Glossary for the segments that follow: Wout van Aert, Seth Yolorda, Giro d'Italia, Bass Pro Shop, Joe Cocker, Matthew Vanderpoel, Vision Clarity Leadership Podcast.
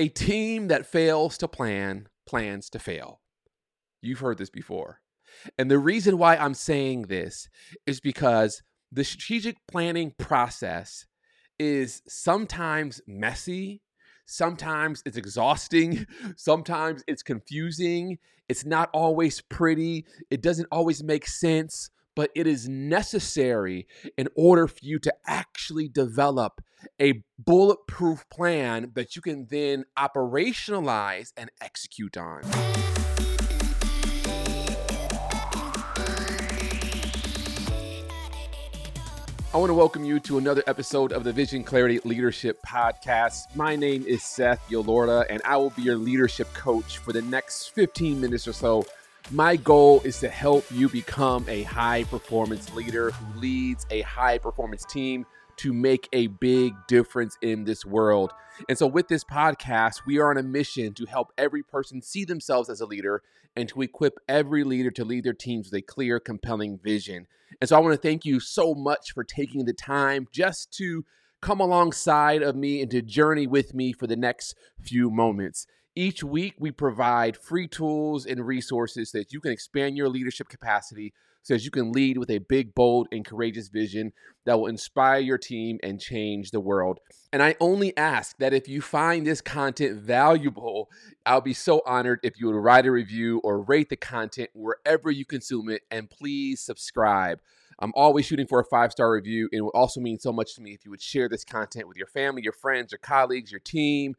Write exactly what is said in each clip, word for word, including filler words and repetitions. A team that fails to plan, plans to fail. You've heard this before. And the reason why I'm saying this is because the strategic planning process is sometimes messy, sometimes it's exhausting, sometimes it's confusing, it's not always pretty, it doesn't always make sense, but it is necessary in order for you to actually develop a bulletproof plan that you can then operationalize and execute on. I want to welcome you to another episode of the Vision Clarity Leadership Podcast. My name is Seth Yolorda, and I will be your leadership coach for the next fifteen minutes or so. My goal is to help you become a high-performance leader who leads a high-performance team to make a big difference in this world. And so with this podcast, we are on a mission to help every person see themselves as a leader and to equip every leader to lead their teams with a clear, compelling vision. And so I want to thank you so much for taking the time just to come alongside of me and to journey with me for the next few moments. Each week, we provide free tools and resources so that you can expand your leadership capacity so that you can lead with a big, bold, and courageous vision that will inspire your team and change the world. And I only ask that if you find this content valuable, I'll be so honored if you would write a review or rate the content wherever you consume it, and please subscribe. I'm always shooting for a five-star review, and it would also mean so much to me if you would share this content with your family, your friends, your colleagues, your team,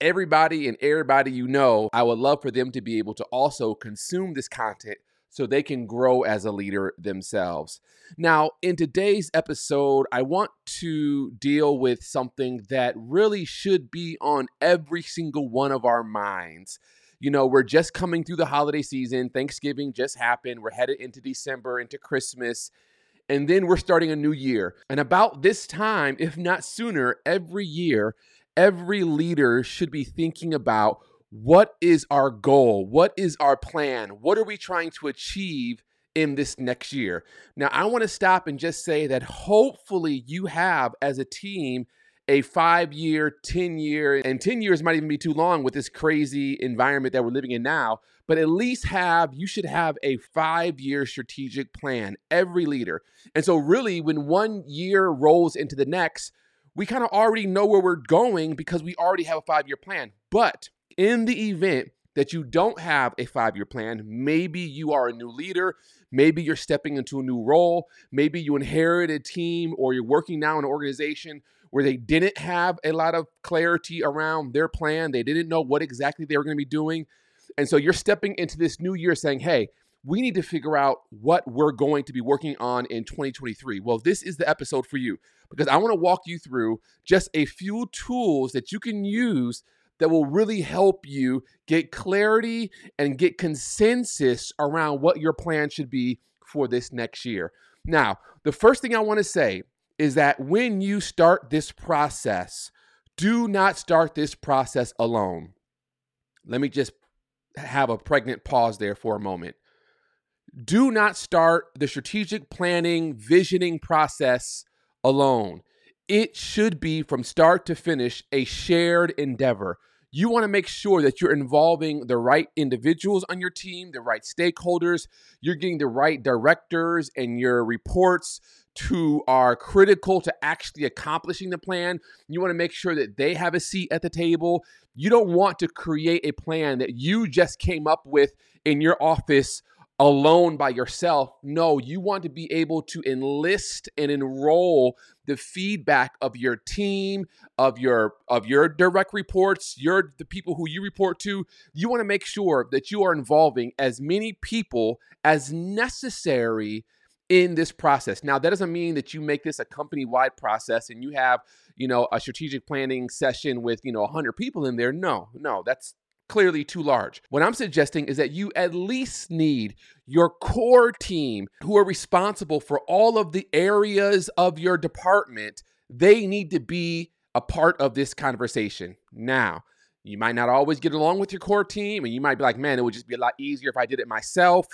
everybody and everybody you know. I would love for them to be able to also consume this content so they can grow as a leader themselves. Now, in today's episode, I want to deal with something that really should be on every single one of our minds. You know, we're just coming through the holiday season. Thanksgiving just happened. We're headed into December, into Christmas, and then we're starting a new year. And about this time, if not sooner, every year, every leader should be thinking about, what is our goal? What is our plan? What are we trying to achieve in this next year? Now, I want to stop and just say that hopefully you have, as a team, a five-year, ten-year, and ten years might even be too long with this crazy environment that we're living in now, but at least have, you should have a five-year strategic plan, every leader. And so really, when one year rolls into the next, we kind of already know where we're going because we already have a five-year plan. But in the event that you don't have a five-year plan, maybe you are a new leader, maybe you're stepping into a new role, maybe you inherit a team or you're working now in an organization where they didn't have a lot of clarity around their plan, they didn't know what exactly they were going to be doing. And so you're stepping into this new year saying, hey, we need to figure out what we're going to be working on in twenty twenty-three. Well, this is the episode for you because I want to walk you through just a few tools that you can use that will really help you get clarity and get consensus around what your plan should be for this next year. Now, the first thing I want to say is that when you start this process, do not start this process alone. Let me just have a pregnant pause there for a moment. Do not start the strategic planning, visioning process alone. It should be, from start to finish, a shared endeavor. You want to make sure that you're involving the right individuals on your team, the right stakeholders. You're getting the right directors and your reports who are critical to actually accomplishing the plan. You want to make sure that they have a seat at the table. You don't want to create a plan that you just came up with in your office alone by yourself. No, you want to be able to enlist and enroll the feedback of your team, of your of your direct reports, your the people who you report to. You want to make sure that you are involving as many people as necessary in this process. Now, that doesn't mean that you make this a company-wide process and you have, you know, a strategic planning session with, you know, one hundred people in there. No, no, that's clearly too large. What I'm suggesting is that you at least need your core team who are responsible for all of the areas of your department. They need to be a part of this conversation. Now, you might not always get along with your core team and you might be like, man, it would just be a lot easier if I did it myself.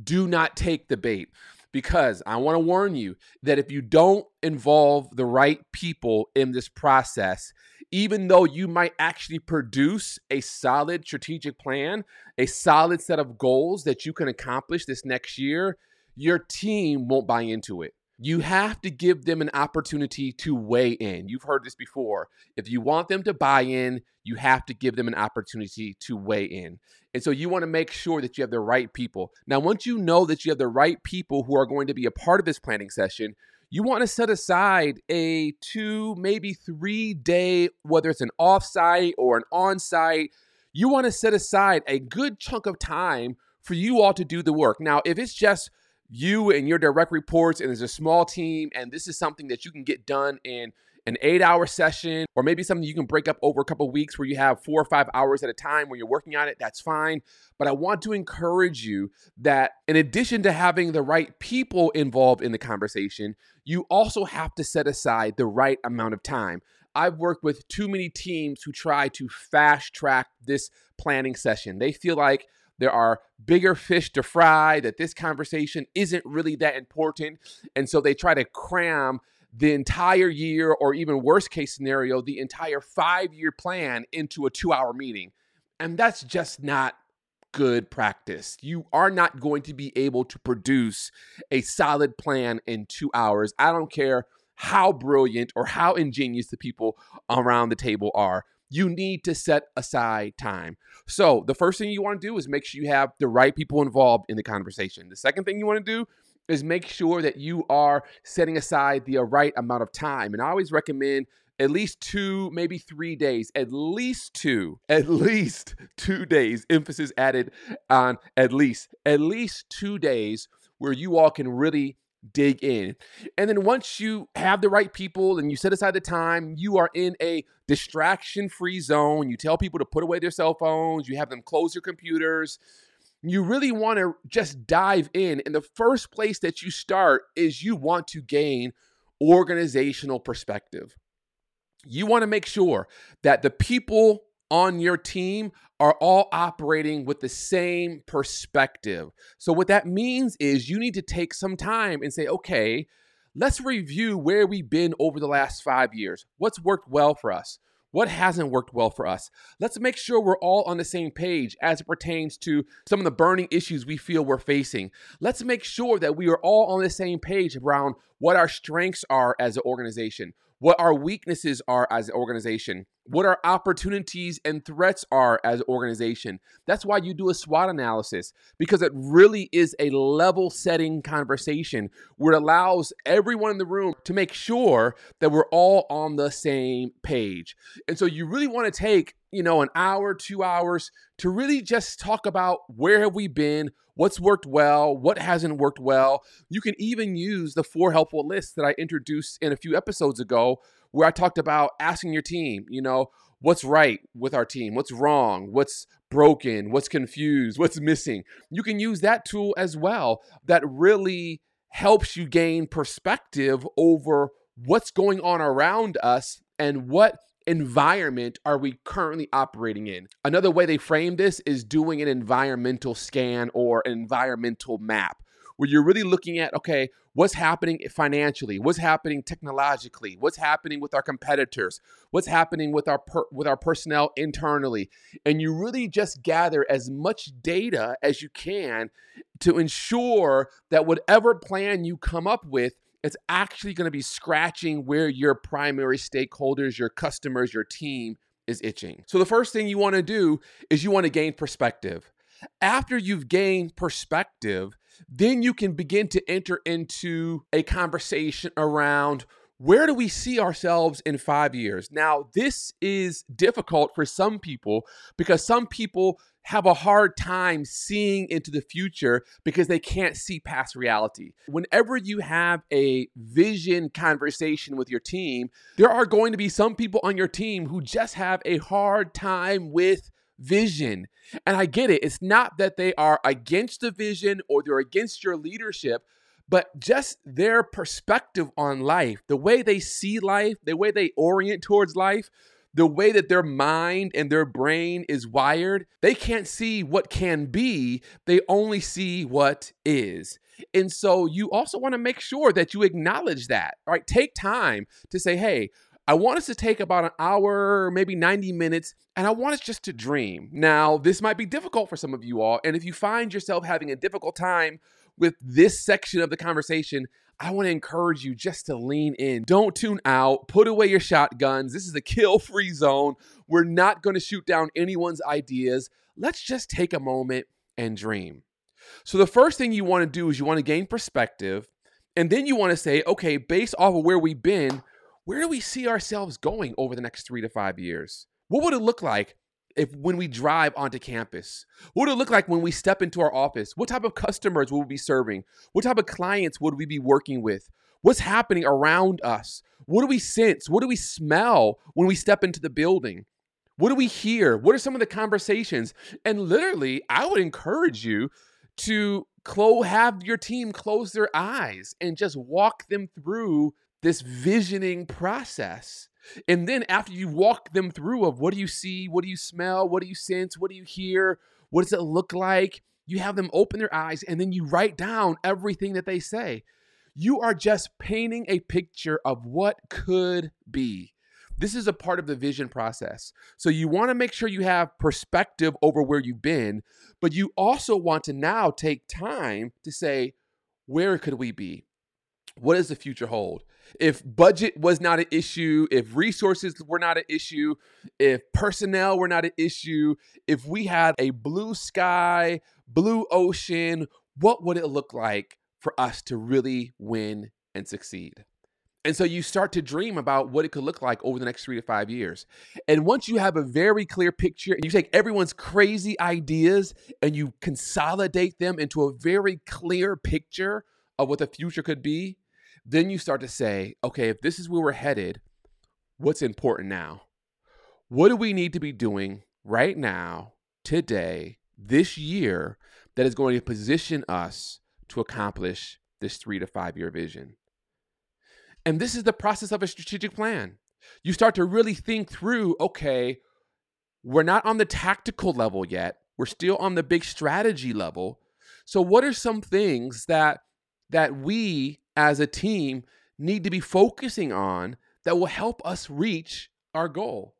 Do not take the bait. because I want to warn you that if you don't involve the right people in this process, even though you might actually produce a solid strategic plan, a solid set of goals that you can accomplish this next year, your team won't buy into it. You have to give them an opportunity to weigh in. You've heard this before. If you want them to buy in, you have to give them an opportunity to weigh in. And so you want to make sure that you have the right people. Now, once you know that you have the right people who are going to be a part of this planning session, you want to set aside a two, maybe three day, whether it's an offsite or an on-site, you want to set aside a good chunk of time for you all to do the work. Now, if it's just you and your direct reports and it's a small team and this is something that you can get done in an eight hour session, or maybe something you can break up over a couple of weeks where you have four or five hours at a time where you're working on it, that's fine. But I want to encourage you that in addition to having the right people involved in the conversation, you also have to set aside the right amount of time. I've worked with too many teams who try to fast track this planning session. They feel like there are bigger fish to fry, that this conversation isn't really that important. And so they try to cram the entire year, or even worst case scenario, the entire five-year plan into a two-hour meeting. And that's just not good practice. You are not going to be able to produce a solid plan in two hours. I don't care how brilliant or how ingenious the people around the table are. You need to set aside time. So the first thing you want to do is make sure you have the right people involved in the conversation. The second thing you want to do is make sure that you are setting aside the right amount of time. And I always recommend at least two, maybe three days, at least two, at least two days, emphasis added on at least, at least two days where you all can really dig in. And then once you have the right people and you set aside the time, you are in a distraction-free zone. You tell people to put away their cell phones. You have them close their computers. You really want to just dive in. And the first place that you start is you want to gain organizational perspective. You want to make sure that the people on your team are all operating with the same perspective. So what that means is you need to take some time and say, okay, let's review where we've been over the last five years. What's worked well for us? What hasn't worked well for us? Let's make sure we're all on the same page as it pertains to some of the burning issues we feel we're facing. Let's make sure that we are all on the same page around what our strengths are as an organization, what our weaknesses are as an organization, what our opportunities and threats are as an organization. That's why you do a SWOT analysis, because it really is a level setting conversation where it allows everyone in the room to make sure that we're all on the same page. And so you really want to take, you know, an hour, two hours to really just talk about where have we been, what's worked well, what hasn't worked well. You can even use the four helpful lists that I introduced in a few episodes ago, where I talked about asking your team, you know, what's right with our team, what's wrong, what's broken, what's confused, what's missing. You can use that tool as well. That really helps you gain perspective over what's going on around us and what environment are we currently operating in. Another way they frame this is doing an environmental scan or an environmental map, where you're really looking at, okay, what's happening financially? What's happening technologically? What's happening with our competitors? What's happening with our per- with our personnel internally? And you really just gather as much data as you can to ensure that whatever plan you come up with, it's actually going to be scratching where your primary stakeholders, your customers, your team is itching. So the first thing you want to do is you want to gain perspective. After you've gained perspective, then you can begin to enter into a conversation around where do we see ourselves in five years? Now, this is difficult for some people because some people have a hard time seeing into the future because they can't see past reality. Whenever you have a vision conversation with your team, there are going to be some people on your team who just have a hard time with vision. And I get it. It's not that they are against the vision or they're against your leadership, but just their perspective on life, the way they see life, the way they orient towards life, the way that their mind and their brain is wired, they can't see what can be. They only see what is. And so you also want to make sure that you acknowledge that, right? Take time to say, hey, I want us to take about an hour, maybe ninety minutes, and I want us just to dream. Now, this might be difficult for some of you all, and if you find yourself having a difficult time with this section of the conversation, I want to encourage you just to lean in. Don't tune out. Put away your shotguns. This is a kill-free zone. We're not going to shoot down anyone's ideas. Let's just take a moment and dream. So the first thing you want to do is you want to gain perspective, and then you want to say, okay, based off of where we've been, where do we see ourselves going over the next three to five years? What would it look like if when we drive onto campus? What would it look like when we step into our office? What type of customers will we be serving? What type of clients would we be working with? What's happening around us? What do we sense? What do we smell when we step into the building? What do we hear? What are some of the conversations? And literally, I would encourage you to close, have your team close their eyes and just walk them through this visioning process. And then after you walk them through of what do you see, what do you smell, what do you sense, what do you hear, what does it look like, you have them open their eyes and then you write down everything that they say. You are just painting a picture of what could be. This is a part of the vision process. So you want to make sure you have perspective over where you've been, but you also want to now take time to say, where could we be? What does the future hold? If budget was not an issue, if resources were not an issue, if personnel were not an issue, if we had a blue sky, blue ocean, what would it look like for us to really win and succeed? And so you start to dream about what it could look like over the next three to five years. And once you have a very clear picture, and you take everyone's crazy ideas and you consolidate them into a very clear picture of what the future could be, then you start to say, okay, if this is where we're headed, what's important now? What do we need to be doing right now, today, this year, that is going to position us to accomplish this three to five year vision? And this is the process of a strategic plan. You start to really think through, okay, we're not on the tactical level yet. We're still on the big strategy level. So what are some things that that we as a team need to be focusing on that will help us reach our goal?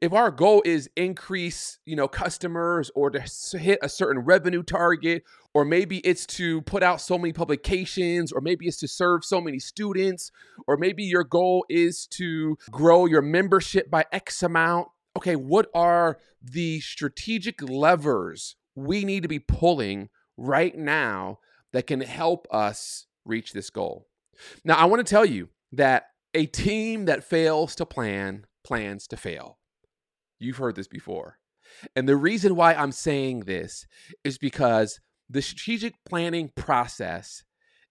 If our goal is increase, you know, customers or to hit a certain revenue target, or maybe it's to put out so many publications, or maybe it's to serve so many students, or maybe your goal is to grow your membership by X amount. Okay, what are the strategic levers we need to be pulling right now that can help us reach this goal? Now, I want to tell you that a team that fails to plan, plans to fail. You've heard this before. And the reason why I'm saying this is because the strategic planning process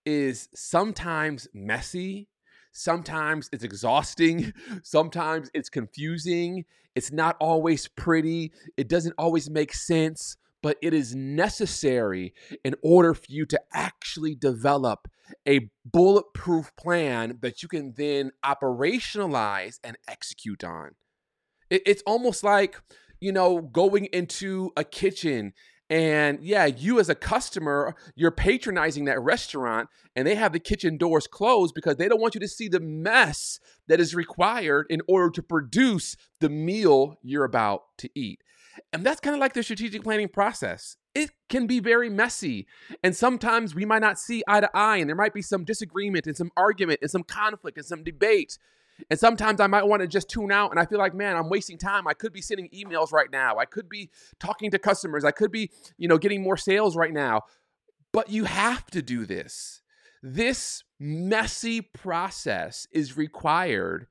is sometimes messy, sometimes it's exhausting, sometimes it's confusing, it's not always pretty, it doesn't always make sense, but it is necessary in order for you to actually develop a bulletproof plan that you can then operationalize and execute on. It's almost like, you know, going into a kitchen and yeah, you as a customer, you're patronizing that restaurant and they have the kitchen doors closed because they don't want you to see the mess that is required in order to produce the meal you're about to eat. And that's kind of like the strategic planning process. It can be very messy. And sometimes we might not see eye to eye, and there might be some disagreement and some argument and some conflict and some debate. And sometimes I might want to just tune out and I feel like, man, I'm wasting time. I could be sending emails right now. I could be talking to customers. I could be, you know, getting more sales right now. But you have to do this. This messy process is required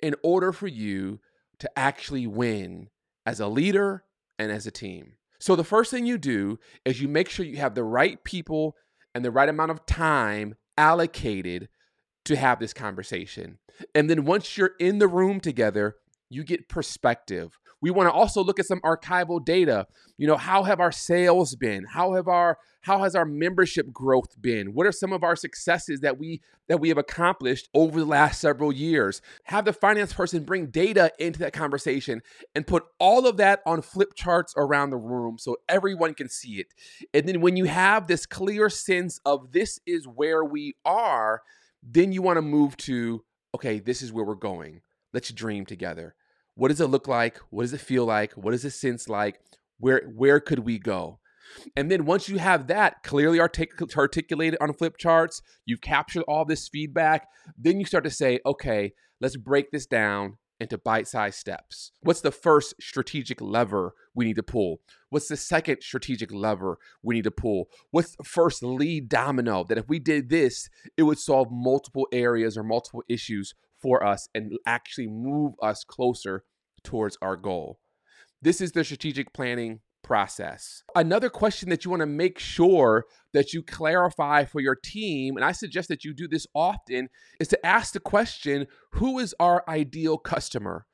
in order for you to actually win as a leader and as a team. So the first thing you do is you make sure you have the right people and the right amount of time allocated to have this conversation. And then once you're in the room together, you get perspective. We want to also look at some archival data. You know, how have our sales been? How have our how has our membership growth been? What are some of our successes that we that we have accomplished over the last several years? Have the finance person bring data into that conversation and put all of that on flip charts around the room so everyone can see it. And then when you have this clear sense of this is where we are, then you want to move to, okay, this is where we're going. Let's dream together. What does it look like? What does it feel like? What does it sense like? Where, where could we go? And then once you have that clearly artic- articulated on flip charts, you've captured all this feedback, then you start to say, okay, let's break this down into bite-sized steps. What's the first strategic lever we need to pull? What's the second strategic lever we need to pull? What's the first lead domino that if we did this, it would solve multiple areas or multiple issues for us and actually move us closer towards our goal? This is the strategic planning process. Another question that you want to make sure that you clarify for your team, and I suggest that you do this often, is to ask the question, who is our ideal customer?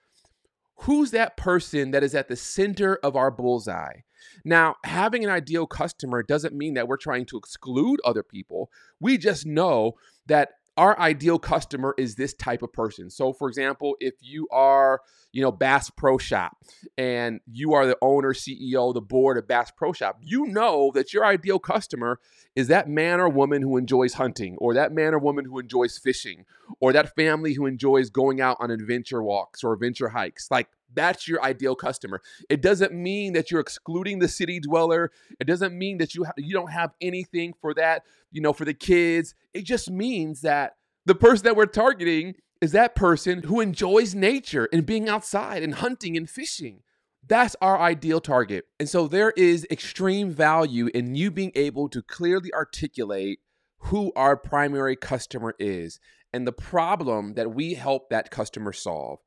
Who's that person that is at the center of our bullseye? Now, having an ideal customer doesn't mean that we're trying to exclude other people. We just know that our ideal customer is this type of person. So for example, if you are, you know, Bass Pro Shop and you are the owner, C E O, the board of Bass Pro Shop, you know that your ideal customer is that man or woman who enjoys hunting, or that man or woman who enjoys fishing, or that family who enjoys going out on adventure walks or adventure hikes. Like, that's your ideal customer. It doesn't mean that you're excluding the city dweller. It doesn't mean that you ha- you don't have anything for that, you know, for the kids. It just means that the person that we're targeting is that person who enjoys nature and being outside and hunting and fishing. That's our ideal target. And so there is extreme value in you being able to clearly articulate who our primary customer is and the problem that we help that customer solve.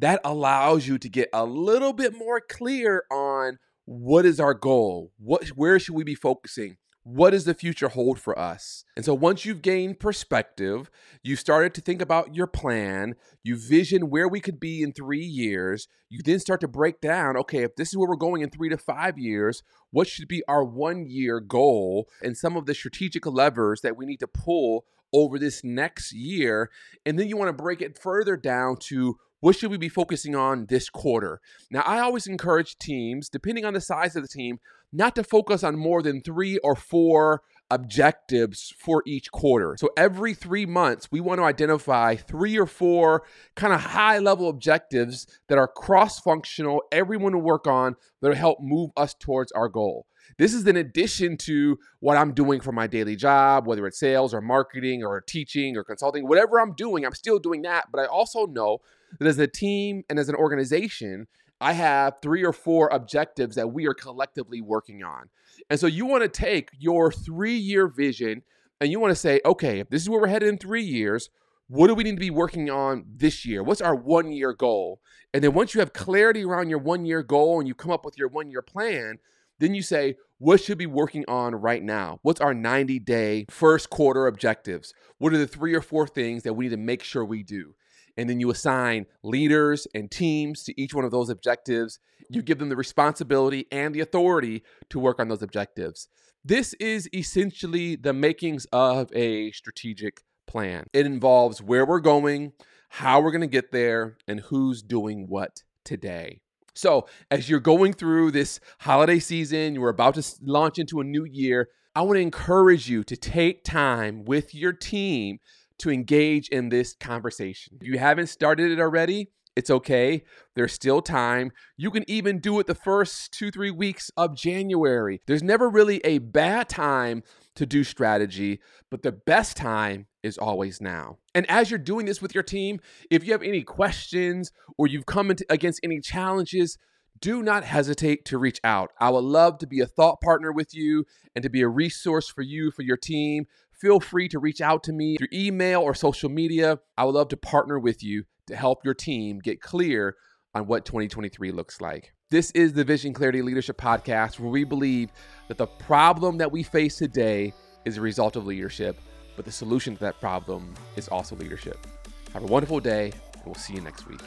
That allows you to get a little bit more clear on what is our goal, what, where should we be focusing, what does the future hold for us. And so once you've gained perspective, you've started to think about your plan, you vision where we could be in three years, you then start to break down, okay, if this is where we're going in three to five years, what should be our one-year goal and some of the strategic levers that we need to pull over this next year. And then you want to break it further down to, what should we be focusing on this quarter? Now, I always encourage teams, depending on the size of the team, not to focus on more than three or four objectives for each quarter. So every three months, we want to identify three or four kind of high-level objectives that are cross-functional, everyone to work on, that will help move us towards our goal. This is in addition to what I'm doing for my daily job, whether it's sales or marketing or teaching or consulting, whatever I'm doing, I'm still doing that. But I also know that as a team and as an organization, I have three or four objectives that we are collectively working on. And so you want to take your three-year vision and you want to say, okay, if this is where we're headed in three years, what do we need to be working on this year? What's our one-year goal? And then once you have clarity around your one-year goal and you come up with your one-year plan, then you say, what should we be working on right now? What's our ninety-day first quarter objectives? What are the three or four things that we need to make sure we do? And then you assign leaders and teams to each one of those objectives. You give them the responsibility and the authority to work on those objectives. This is essentially the makings of a strategic plan. It involves where we're going, how we're going to get there, and who's doing what today. So as you're going through this holiday season, you're about to launch into a new year, I want to encourage you to take time with your team to engage in this conversation. If you haven't started it already, it's okay. There's still time. You can even do it the first two, three weeks of January. There's never really a bad time to do strategy, but the best time is always now. And as you're doing this with your team, if you have any questions or you've come into, against any challenges, do not hesitate to reach out. I would love to be a thought partner with you and to be a resource for you, for your team. Feel free to reach out to me through email or social media. I would love to partner with you to help your team get clear on what twenty twenty-three looks like. This is the Vision Clarity Leadership Podcast, where we believe that the problem that we face today is a result of leadership, but the solution to that problem is also leadership. Have a wonderful day, and we'll see you next week.